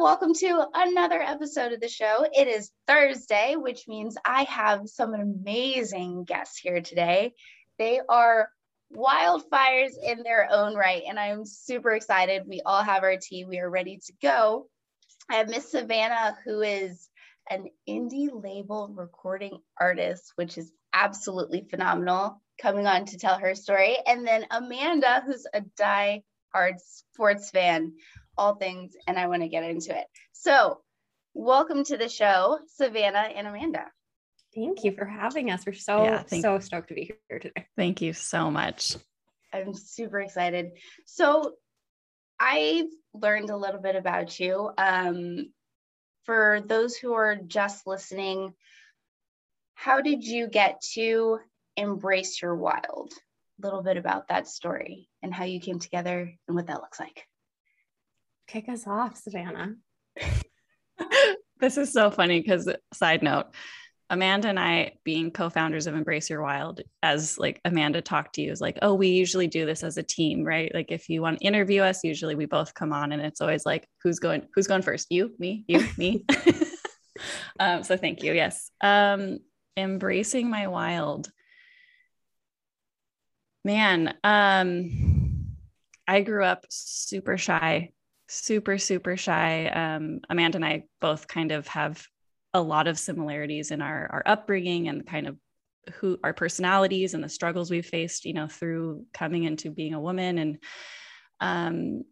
Welcome to another episode of the show. It is Thursday, which means I have some amazing guests here today. They are wildfires in their own right, and I'm super excited. We all have our tea. We are ready to go. I have Miss Savannah, who is an indie label recording artist, which is absolutely phenomenal, coming on to tell her story. And then Amanda, who's a die-hard sports fan, all things, and I want to get into it. So welcome to the show, Savannah and Amanda. Thank you for having us. We're so stoked to be here today. Thank you so much. I'm super excited. So I've learned a little bit about you. For those who are just listening, how did you get to Embrace Your Wild? A little bit about that story and how you came together and what that looks like. Kick us off, Savannah. This is so funny because, side note, Amanda and I, being co-founders of Embrace Your Wild, as like Amanda talked to you, is like, oh, we usually do this as a team, right? Like if you want to interview us, usually we both come on and it's always like, who's going first? You, me. So thank you. Yes. Embracing my wild, man. I grew up super shy. Amanda and I both kind of have a lot of similarities in our upbringing and kind of who our personalities and the struggles we've faced, you know, through coming into being a woman. And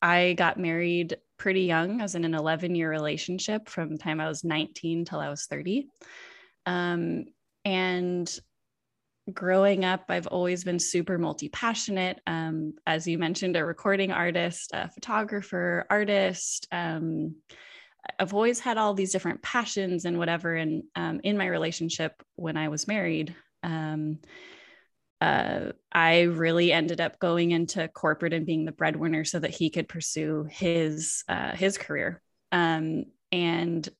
I got married pretty young. I was in an 11-year relationship from the time I was 19 till I was 30. And growing up, I've always been super multi-passionate. As you mentioned, a recording artist, a photographer, artist. I've always had all these different passions and whatever. And in my relationship, when I was married, I really ended up going into corporate and being the breadwinner so that he could pursue his career. And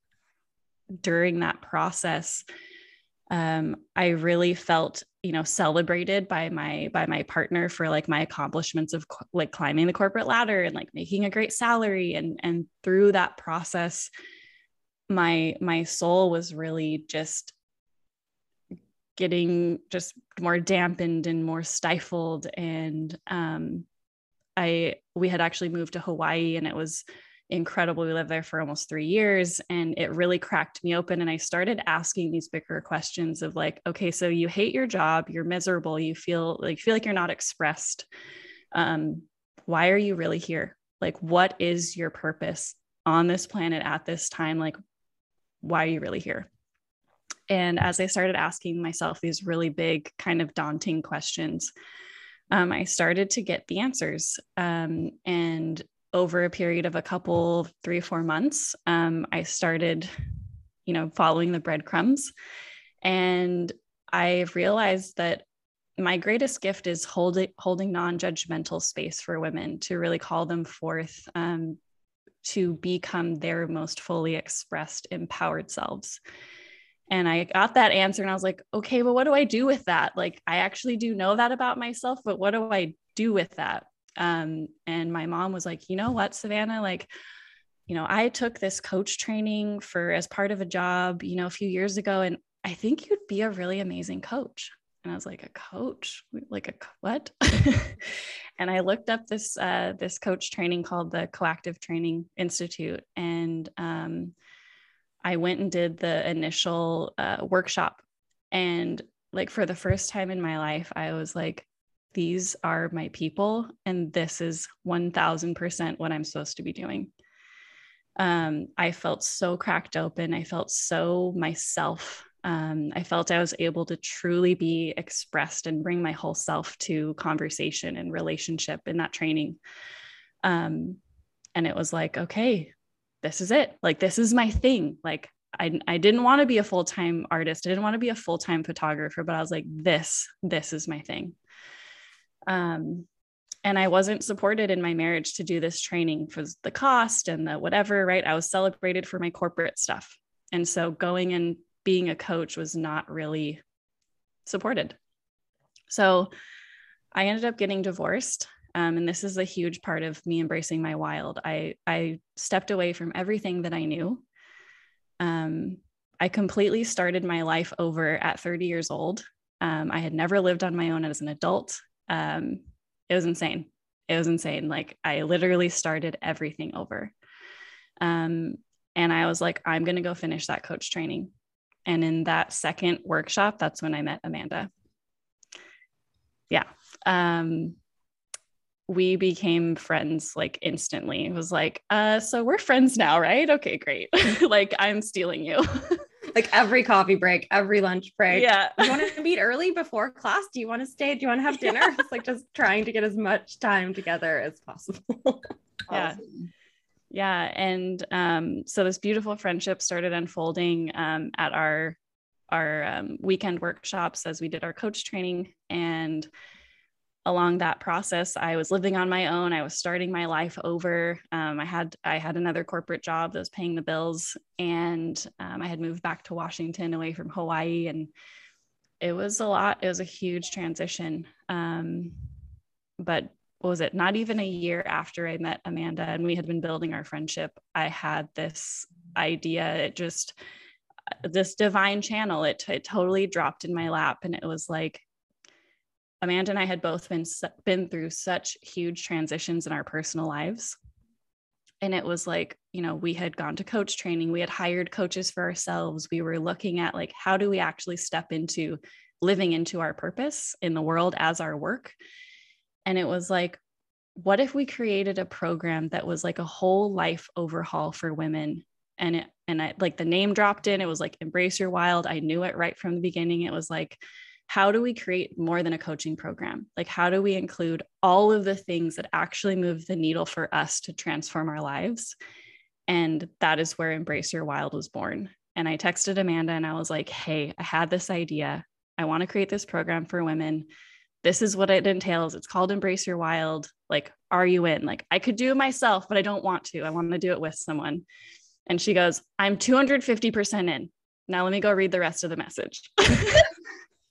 during that process, I really felt, you know, celebrated by my partner for like my accomplishments of like climbing the corporate ladder and like making a great salary. And through that process, my soul was really just getting just more dampened and more stifled. And, we had actually moved to Hawaii and it was incredible. We lived there for almost 3 years and it really cracked me open. And I started asking these bigger questions of like, okay, so you hate your job, you're miserable, you feel like you're not expressed. Why are you really here? Like, what is your purpose on this planet at this time? Like, why are you really here? And as I started asking myself these really big kind of daunting questions, I started to get the answers. And over a period of 3 or 4 months, I started, you know, following the breadcrumbs, and I realized that my greatest gift is holding non-judgmental space for women to really call them forth, to become their most fully expressed, empowered selves. And I got that answer and I was like, okay, well, what do I do with that? Like, I actually do know that about myself, but what do I do with that? And my mom was like, you know what, Savannah, like, you know, I took this coach training as part of a job, you know, a few years ago, and I think you'd be a really amazing coach. And I was like, a coach? Like what? And I looked up this coach training called the Coactive Training Institute. And, I went and did the initial, workshop. And like, for the first time in my life, I was like, these are my people, and this is 1000% what I'm supposed to be doing. I felt so cracked open. I felt so myself. I felt I was able to truly be expressed and bring my whole self to conversation and relationship in that training. And it was like, okay, this is it. Like, this is my thing. Like, I didn't want to be a full-time artist. I didn't want to be a full-time photographer, but I was like, this is my thing. And I wasn't supported in my marriage to do this training for the cost and the whatever, right? I was celebrated for my corporate stuff. And so going and being a coach was not really supported. So I ended up getting divorced And this is a huge part of me embracing my wild. I stepped away from everything that I knew. I completely started my life over at 30 years old. I had never lived on my own as an adult. It was insane. Like, I literally started everything over. And I was like, I'm going to go finish that coach training. And in that second workshop, that's when I met Amanda. Yeah. We became friends like instantly. It was like, so we're friends now, right? Okay, great. Like, I'm stealing you. Like every coffee break, every lunch break. Yeah. You want to meet early before class? Do you want to stay? Do you want to have dinner? Yeah. It's like just trying to get as much time together as possible. Yeah. Awesome. Yeah. And, so this beautiful friendship started unfolding, at our weekend workshops as we did our coach training. And along that process, I was living on my own. I was starting my life over. I had another corporate job that was paying the bills, and, I had moved back to Washington away from Hawaii, and it was a lot. It was a huge transition. But what was it? Not even a year after I met Amanda and we had been building our friendship, I had this idea. This divine channel, it totally dropped in my lap. And it was like, Amanda and I had both been through such huge transitions in our personal lives. And it was like, you know, we had gone to coach training, we had hired coaches for ourselves. We were looking at like, how do we actually step into living into our purpose in the world as our work? And it was like, what if we created a program that was like a whole life overhaul for women? And I like the name dropped in, it was like Embrace Your Wild. I knew it right from the beginning. It was like, how do we create more than a coaching program? Like, how do we include all of the things that actually move the needle for us to transform our lives? And that is where Embrace Your Wild was born. And I texted Amanda and I was like, hey, I had this idea. I want to create this program for women. This is what it entails. It's called Embrace Your Wild. Like, are you in? Like, I could do it myself, but I don't want to. I want to do it with someone. And she goes, I'm 250% in. Now let me go read the rest of the message.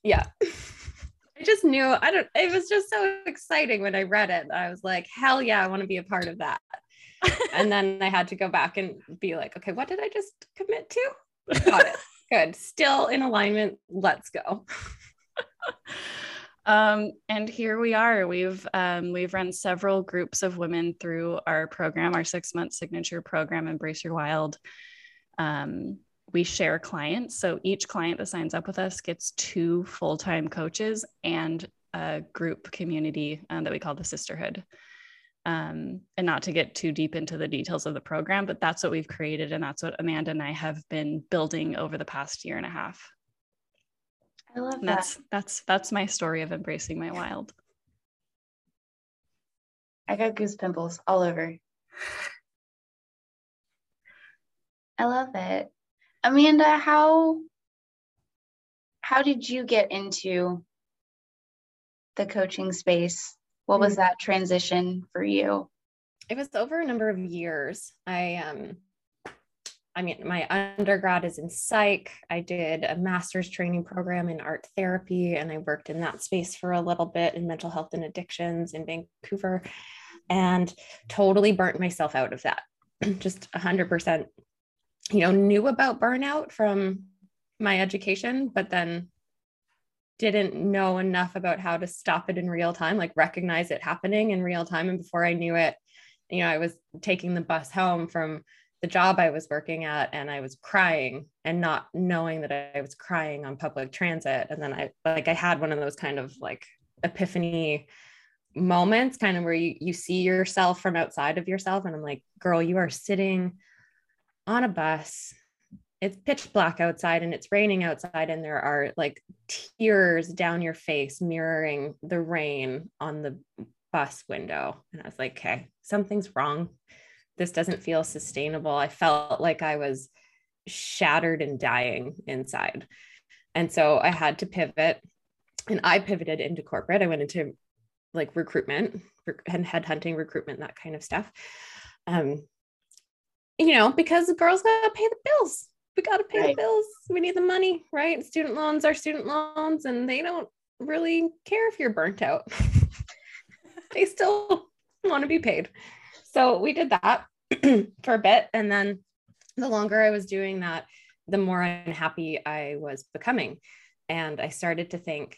Yeah. I just knew, it was just so exciting when I read it. I was like, hell yeah, I want to be a part of that. And then I had to go back and be like, okay, what did I just commit to? Got it. Good. Still in alignment. Let's go. And here we are. We've run several groups of women through our program, our 6-month signature program, Embrace Your Wild. We share clients. So each client that signs up with us gets 2 full-time coaches and a group community that we call the sisterhood. And not to get too deep into the details of the program, but that's what we've created. And that's what Amanda and I have been building over the past year and a half. I love that. That's my story of embracing my wild. I got goose pimples all over. I love it. Amanda, how did you get into the coaching space? What was that transition for you? It was over a number of years. I mean, my undergrad is in psych. I did a master's training program in art therapy, and I worked in that space for a little bit in mental health and addictions in Vancouver, and totally burnt myself out of that. Just 100%, you know, knew about burnout from my education, but then didn't know enough about how to stop it in real time, like recognize it happening in real time. And before I knew it, you know, I was taking the bus home from the job I was working at, and I was crying and not knowing that I was crying on public transit. And then I had one of those kind of like epiphany moments, kind of where you see yourself from outside of yourself. And I'm like, girl, you are sitting on a bus. It's pitch black outside and it's raining outside. And there are like tears down your face, mirroring the rain on the bus window. And I was like, okay, something's wrong. This doesn't feel sustainable. I felt like I was shattered and dying inside. And so I had to pivot, and I pivoted into corporate. I went into like recruitment and headhunting, recruitment, that kind of stuff. You know, because the girls gotta pay the bills. We gotta pay the bills. We need the money, right? Student loans are student loans, and they don't really care if you're burnt out. they still want to be paid. So we did that for a bit. And then the longer I was doing that, the more unhappy I was becoming. And I started to think,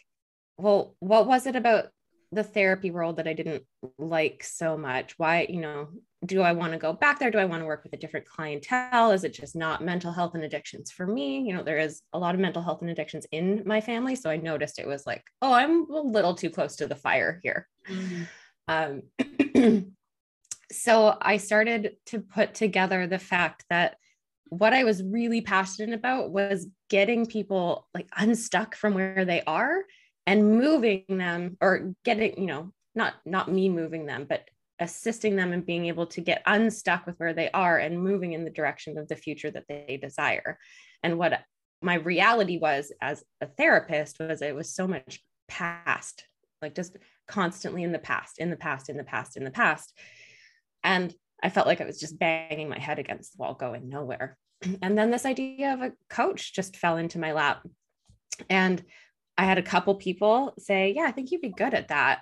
well, what was it about the therapy world that I didn't like so much? Why, you know, do I want to go back there? Do I want to work with a different clientele? Is it just not mental health and addictions for me? You know, there is a lot of mental health and addictions in my family. So I noticed it was like, oh, I'm a little too close to the fire here. Mm-hmm. So I started to put together the fact that what I was really passionate about was getting people like unstuck from where they are and moving them, or getting, you know, not me moving them, but assisting them and being able to get unstuck with where they are and moving in the direction of the future that they desire. And what my reality was as a therapist was it was so much past, like just constantly in the past. And I felt like I was just banging my head against the wall, going nowhere. And then this idea of a coach just fell into my lap. And I had a couple people say, yeah, I think you'd be good at that.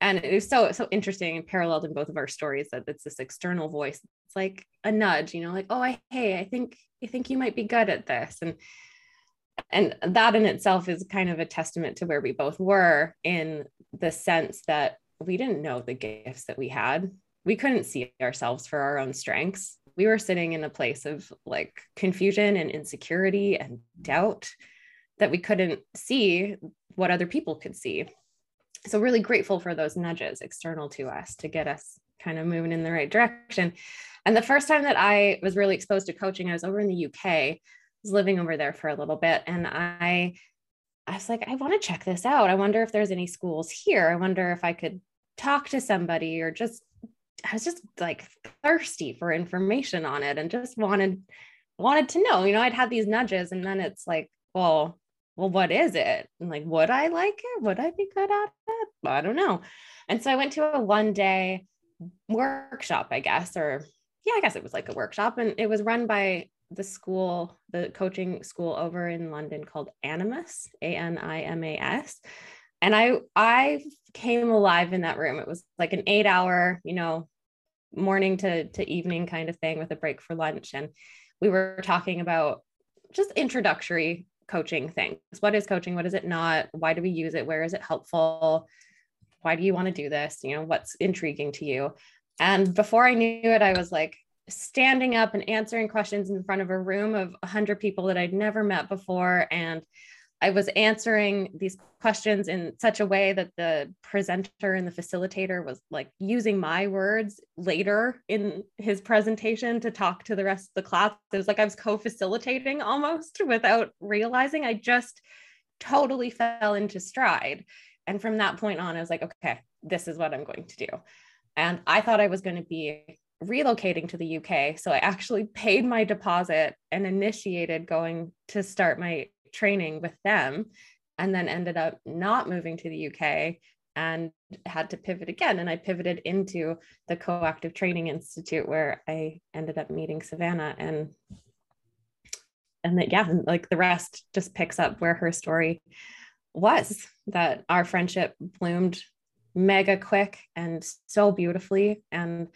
And it was so interesting and paralleled in both of our stories that it's this external voice. It's like a nudge, you know, like, oh, hey, I think you might be good at this. And that in itself is kind of a testament to where we both were, in the sense that we didn't know the gifts that we had. We couldn't see ourselves for our own strengths. We were sitting in a place of like confusion and insecurity and doubt that we couldn't see what other people could see. So really grateful for those nudges external to us to get us kind of moving in the right direction. And the first time that I was really exposed to coaching, I was over in the UK. I was living over there for a little bit. And I was like, I want to check this out. I wonder if there's any schools here. I wonder if I could talk to somebody, or just, I was just like thirsty for information on it and just wanted to know, you know. I'd had these nudges, and then it's like, well, what is it? And like, would I like it? Would I be good at it? I don't know. And so I went to a 1-day workshop, I guess, I guess it was like a workshop, and it was run by the school, the coaching school over in London called Animus, Animas. And I came alive in that room. It was like an 8-hour, you know, morning to evening kind of thing with a break for lunch. And we were talking about just introductory coaching things. What is coaching? What is it not? Why do we use it? Where is it helpful? Why do you want to do this? You know, what's intriguing to you? And before I knew it, I was like standing up and answering questions in front of a room of 100 people that I'd never met before. And I was answering these questions in such a way that the presenter and the facilitator was like using my words later in his presentation to talk to the rest of the class. It was like I was co-facilitating almost without realizing. I just totally fell into stride. And from that point on, I was like, okay, this is what I'm going to do. And I thought I was going to be relocating to the UK. So I actually paid my deposit and initiated going to start my training with them, and then ended up not moving to the UK and had to pivot again. And I pivoted into the Coactive Training Institute, where I ended up meeting Savannah, and that, yeah, like the rest just picks up where her story was, that our friendship bloomed mega quick and so beautifully. And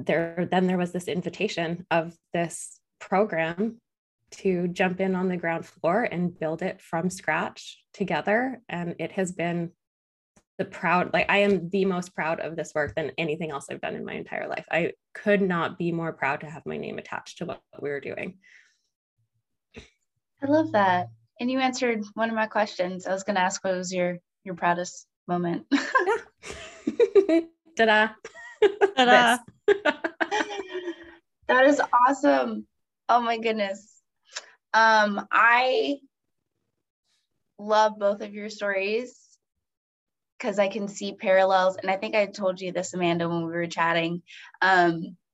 then there was this invitation of this program to jump in on the ground floor and build it from scratch together. And it has been I am the most proud of this work than anything else I've done in my entire life. I could not be more proud to have my name attached to what we were doing. I love that. And you answered one of my questions. I was going to ask, what was your proudest moment? Ta-da. Ta-da. That is awesome. Oh my goodness. I love both of your stories because I can see parallels. And I think I told you this, Amanda, when we were chatting, that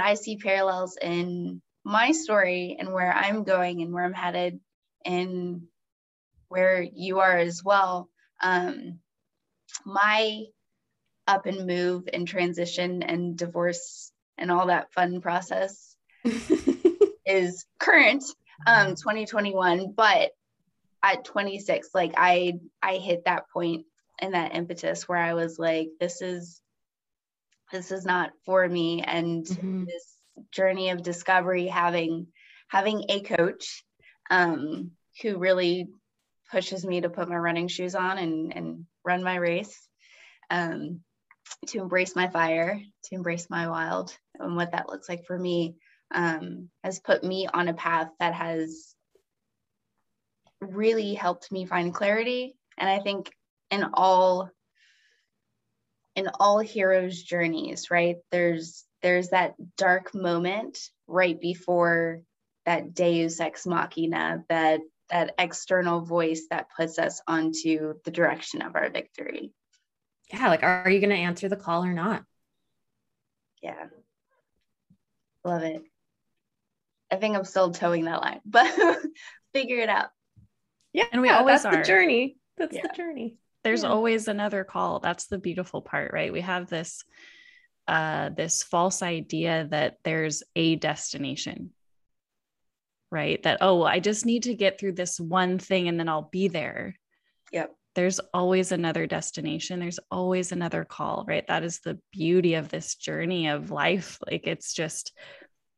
I see parallels in my story and where I'm going and where I'm headed and where you are as well. My up and move and transition and divorce and all that fun process is current, 2021, but at 26, like I hit that point in that impetus where I was like, this is not for me. And this journey of discovery, having a coach who really pushes me to put my running shoes on and run my race, to embrace my fire, to embrace my wild, and what that looks like for me, has put me on a path that has really helped me find clarity. And I think in all heroes' journeys, right, there's that dark moment right before that deus ex machina, that external voice that puts us onto the direction of our victory. Yeah. Like, are you going to answer the call or not? Yeah. Love it. I think I'm still towing that line, but figure it out. Yeah. And we always are. That's the journey. That's the journey. There's always another call. That's the beautiful part, right? We have this false idea that there's a destination, right? That, oh, well, I just need to get through this one thing and then I'll be there. Yep. There's always another destination. There's always another call, right? That is the beauty of this journey of life. Like, it's just,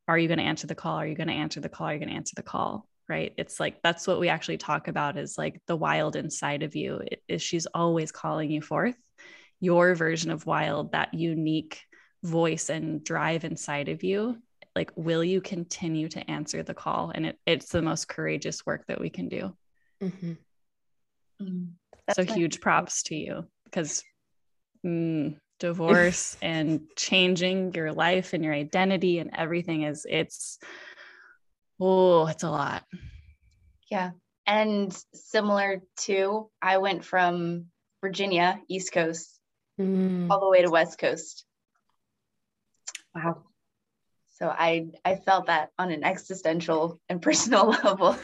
are you going to answer the call? Are you going to answer the call? Are you going to answer the call? Right? It's like, that's what we actually talk about, is like the wild inside of you. She's always calling you forth, your version of wild, that unique voice and drive inside of you. Like, will you continue to answer the call? And it's the most courageous work that we can do. Mm-hmm. Mm-hmm. So huge props to you, because divorce and changing your life and your identity and everything it's a lot. Yeah. And similar to, I went from Virginia, East Coast, all the way to West Coast. Wow. So I felt that on an existential and personal level.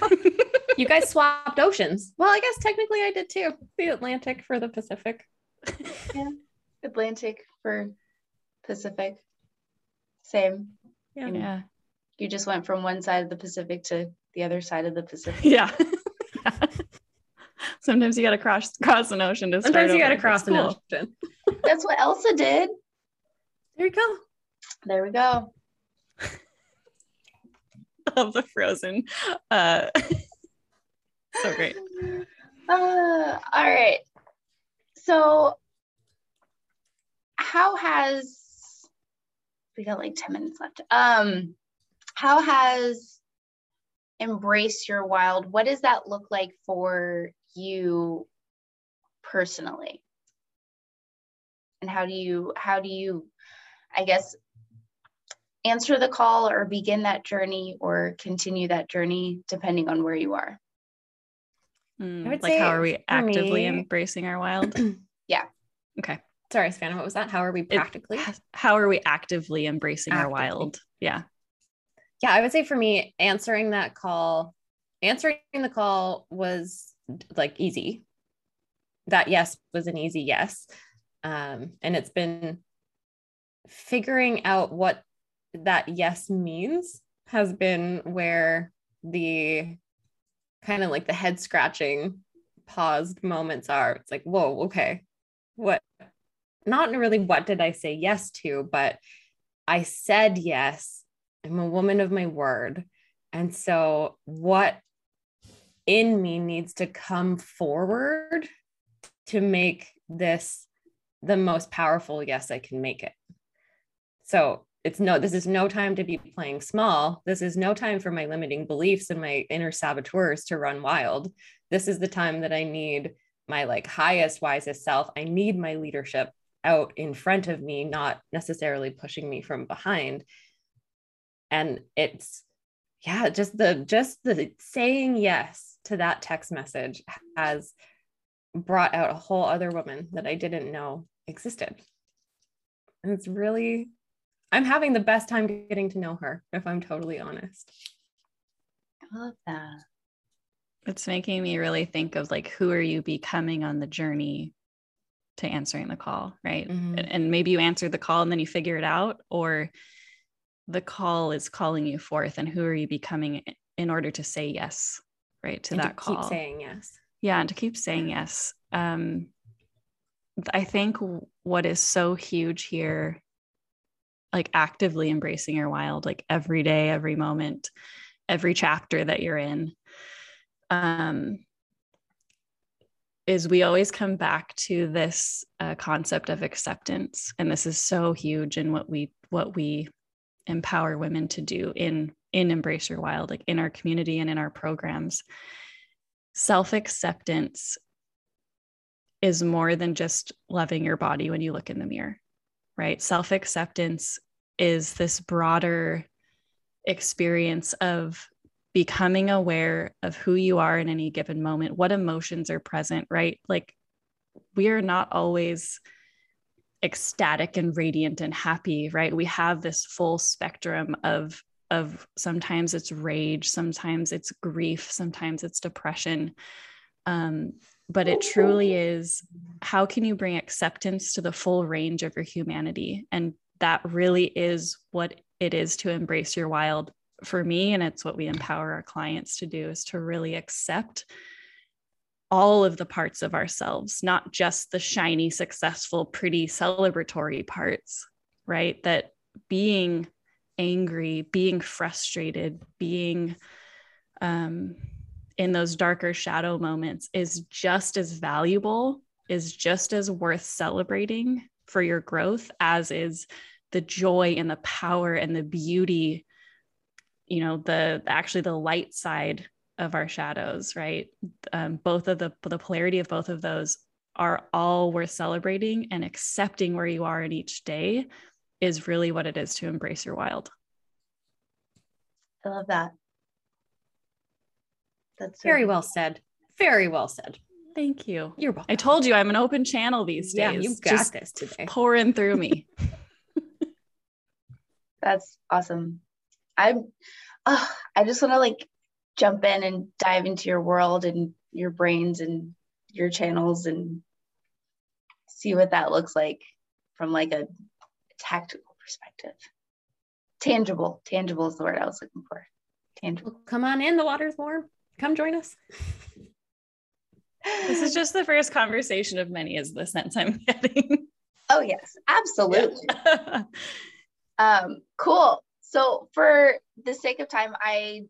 You guys swapped oceans. Well, I guess technically I did too. The Atlantic for the Pacific. Yeah. Atlantic for Pacific. Same. Yeah. You know, you just went from one side of the Pacific to the other side of the Pacific. Yeah. Sometimes you got to cross an ocean to Sometimes you got to cross an ocean. That's what Elsa did. There you go. There we go. Love the Frozen. So great. All right. So we got like 10 minutes left. How has Embrace Your Wild, what does that look like for you personally? And how do you, I guess, answer the call or begin that journey or continue that journey depending on where you are? I would like, how are we actively embracing our wild? Yeah. Okay. Sorry, Savannah, what was that? How are we actively embracing our wild? Yeah. Yeah. I would say for me, answering the call was like easy. That yes was an easy yes. And it's been figuring out what that yes means has been where the kind of like the head scratching paused moments are. It's like, whoa, okay. What did I say yes to, but I said yes. I'm a woman of my word. And so what in me needs to come forward to make this the most powerful yes I can make it. So this is no time to be playing small. This is no time for my limiting beliefs and my inner saboteurs to run wild. This is the time that I need my like highest, wisest self. I need my leadership out in front of me, not necessarily pushing me from behind. And it's, just the saying yes to that text message has brought out a whole other woman that I didn't know existed. And it's really, I'm having the best time getting to know her, if I'm totally honest. I love that. It's making me really think of like, who are you becoming on the journey to answering the call, right? Mm-hmm. And maybe you answer the call and then you figure it out, or the call is calling you forth, and who are you becoming in order to say yes, right, to that call. Keep saying yes. Yeah, and to keep saying yes. I think what is so huge here, like actively embracing your wild, like every day, every moment, every chapter that you're in, is we always come back to this concept of acceptance. And this is so huge in what we empower women to do in Embrace Your Wild, like in our community and in our programs. Self-acceptance is more than just loving your body when you look in the mirror, right? Self-acceptance is this broader experience of becoming aware of who you are in any given moment, what emotions are present, right? Like we are not always ecstatic and radiant and happy, right? We have this full spectrum of sometimes it's rage, sometimes it's grief, sometimes it's depression. But it truly is, how can you bring acceptance to the full range of your humanity? And that really is what it is to embrace your wild for me. And it's what we empower our clients to do, is to really accept all of the parts of ourselves, not just the shiny, successful, pretty, celebratory parts, right? That being angry, being frustrated, being in those darker shadow moments is just as valuable, is just as worth celebrating for your growth as is the joy and the power and the beauty, you know, the light side of our shadows, right? Both of the polarity of both of those are all worth celebrating, and accepting where you are in each day is really what it is to embrace your wild. I love that. That's very well said. Very well said. Thank you. You're welcome. I told you I'm an open channel these days. Yeah, you've got just this today. Pouring through me. That's awesome. I just want to like jump in and dive into your world and your brains and your channels and see what that looks like from like a tactical perspective. Tangible is the word I was looking for. Tangible. Well, come on in. The water's warm. Come join us. This is just the first conversation of many, is the sense I'm getting. Oh yes, absolutely. Yeah. Cool. So for the sake of time, I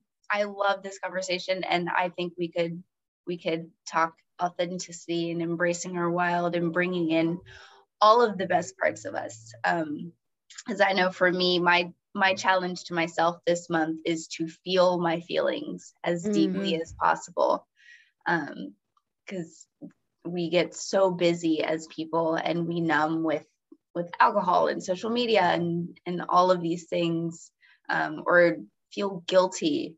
love this conversation, and I think we could talk authenticity and embracing our wild and bringing in all of the best parts of us. As I know for me, my challenge to myself this month is to feel my feelings as deeply as possible, because we get so busy as people and we numb with alcohol and social media and all of these things, or feel guilty.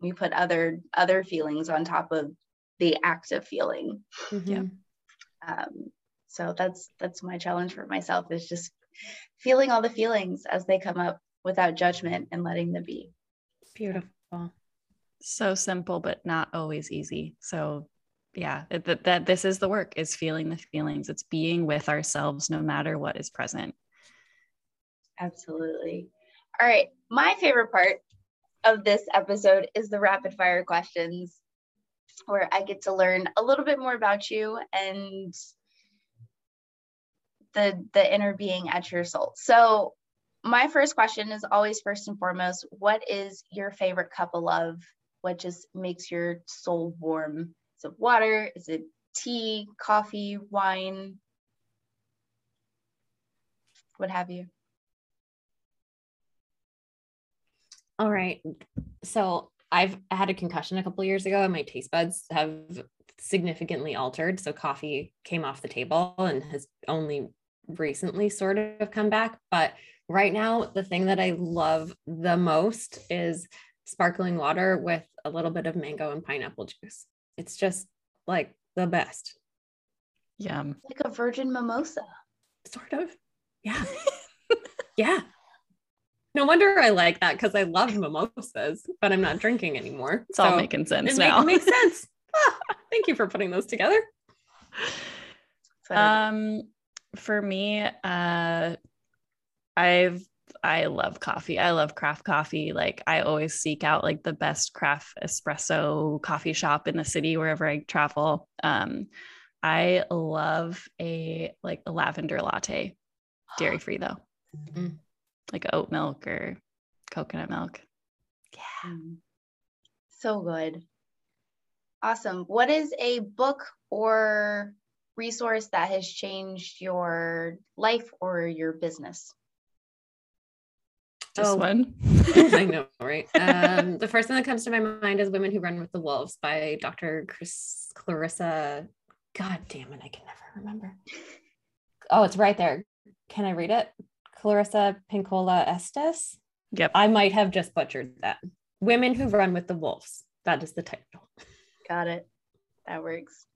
We put other feelings on top of the act of feeling. Mm-hmm. Yeah. So that's my challenge for myself, is just feeling all the feelings as they come up without judgment and letting them be. Beautiful. So simple, but not always easy. So yeah, that this is the work, is feeling the feelings. It's being with ourselves no matter what is present. Absolutely. All right. My favorite part of this episode is the rapid fire questions, where I get to learn a little bit more about you and the inner being at your soul. So my first question is always first and foremost, what is your favorite cup of love? What just makes your soul warm? Is it water? Is it tea, coffee, wine? What have you? All right. So I've had a concussion a couple of years ago and my taste buds have significantly altered. So coffee came off the table and has only recently sort of come back. But right now, the thing that I love the most is sparkling water with a little bit of mango and pineapple juice. It's just like the best. Yum. Like a virgin mimosa. Sort of. Yeah. Yeah. No wonder I like that, because I love mimosas, but I'm not drinking anymore. It's all making sense now. It makes sense. Thank you for putting those together. For me, I love coffee. I love craft coffee. Like I always seek out like the best craft espresso coffee shop in the city, wherever I travel. I love a lavender latte, dairy free though, mm-hmm. like oat milk or coconut milk. Yeah. So good. Awesome. What is a book or resource that has changed your life or your business? Just one. I know, right? The first thing that comes to my mind is Women Who Run with the Wolves by Dr. Clarissa. God damn it, I can never remember. Oh, it's right there. Can I read it? Clarissa Pinkola Estes. Yep. I might have just butchered that. Women Who Run with the Wolves. That is the title. Got it. That works.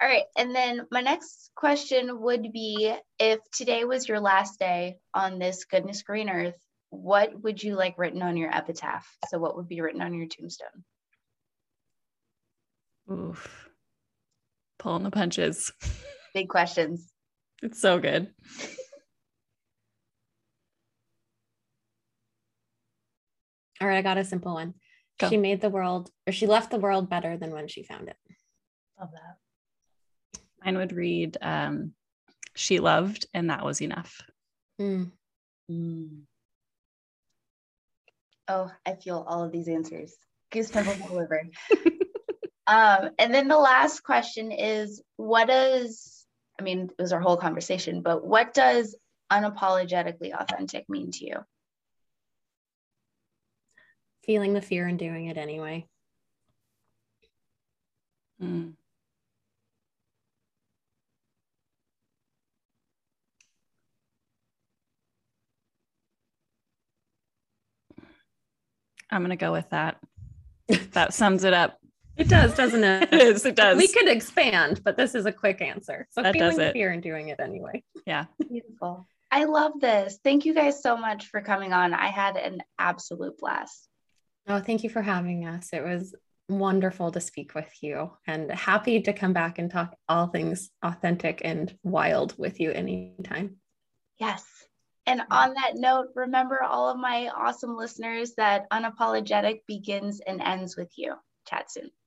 All right. And then my next question would be, if today was your last day on this goodness green earth, what would you like written on your epitaph? So what would be written on your tombstone? Oof. Pulling the punches. Big questions. It's so good. All right. I got a simple one. Go. She made the world, or she left the world better than when she found it. Love that. Mine would read, she loved, and that was enough. Mm. Mm. Oh, I feel all of these answers. Goose pimples all over. And then the last question is, it was our whole conversation, but what does unapologetically authentic mean to you? Feeling the fear and doing it anyway. Mm. I'm going to go with that. That sums it up. It does, doesn't it? It is, it does. We could expand, but this is a quick answer. So that feeling the fear and doing it anyway. Yeah. Beautiful. I love this. Thank you guys so much for coming on. I had an absolute blast. Oh, thank you for having us. It was wonderful to speak with you, and happy to come back and talk all things authentic and wild with you anytime. Yes. And on that note, remember all of my awesome listeners that unapologetic begins and ends with you. Chat soon.